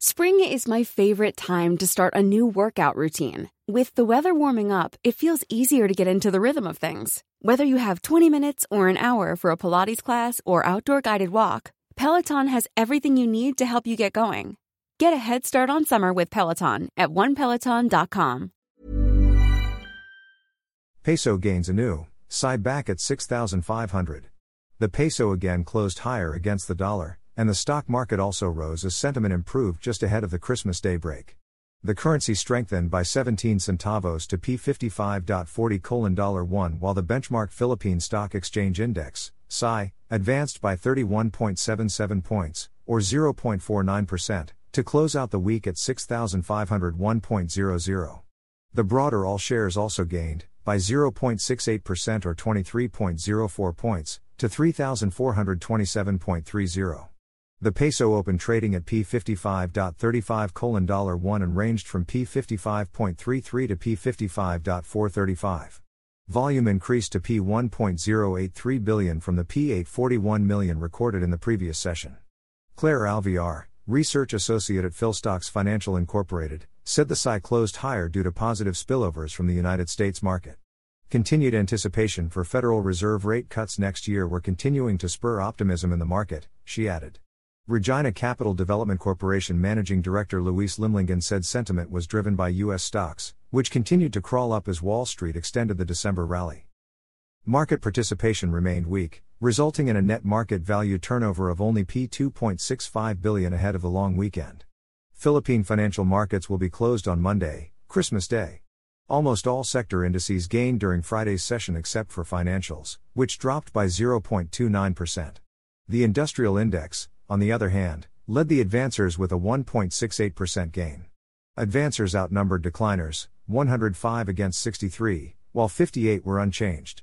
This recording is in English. Spring is my favorite time to start a new workout routine. With the weather warming up, it feels easier to get into the rhythm of things. Whether you have 20 minutes or an hour for a Pilates class or outdoor guided walk, Peloton has everything you need to help you get going. Get a head start on summer with Peloton at onepeloton.com. Peso gains a new side back at 6,500. The peso again closed higher against the dollar, and the stock market also rose as sentiment improved just ahead of the Christmas Day break. The currency strengthened by 17 centavos to P55.40/$1, while the benchmark Philippine Stock Exchange Index, SI, advanced by 31.77 points, or 0.49%, to close out the week at 6,501.00. The broader all shares also gained, by 0.68% or 23.04 points, to 3,427.30. The peso opened trading at P55.35/$1 and ranged from P55.33 to P55.435. Volume increased to P1.083 billion from the P841 million recorded in the previous session. Claire Alviar, research associate at Philstocks Financial Incorporated, said the SI closed higher due to positive spillovers from the United States market. Continued anticipation for Federal Reserve rate cuts next year were continuing to spur optimism in the market, she added. Regina Capital Development Corporation Managing Director Luis Limlingan said sentiment was driven by U.S. stocks, which continued to crawl up as Wall Street extended the December rally. Market participation remained weak, resulting in a net market value turnover of only P2.65 billion ahead of the long weekend. Philippine financial markets will be closed on Monday, Christmas Day. Almost all sector indices gained during Friday's session except for financials, which dropped by 0.29%. The industrial index, on the other hand, led the advancers with a 1.68% gain. Advancers outnumbered decliners, 105 against 63, while 58 were unchanged.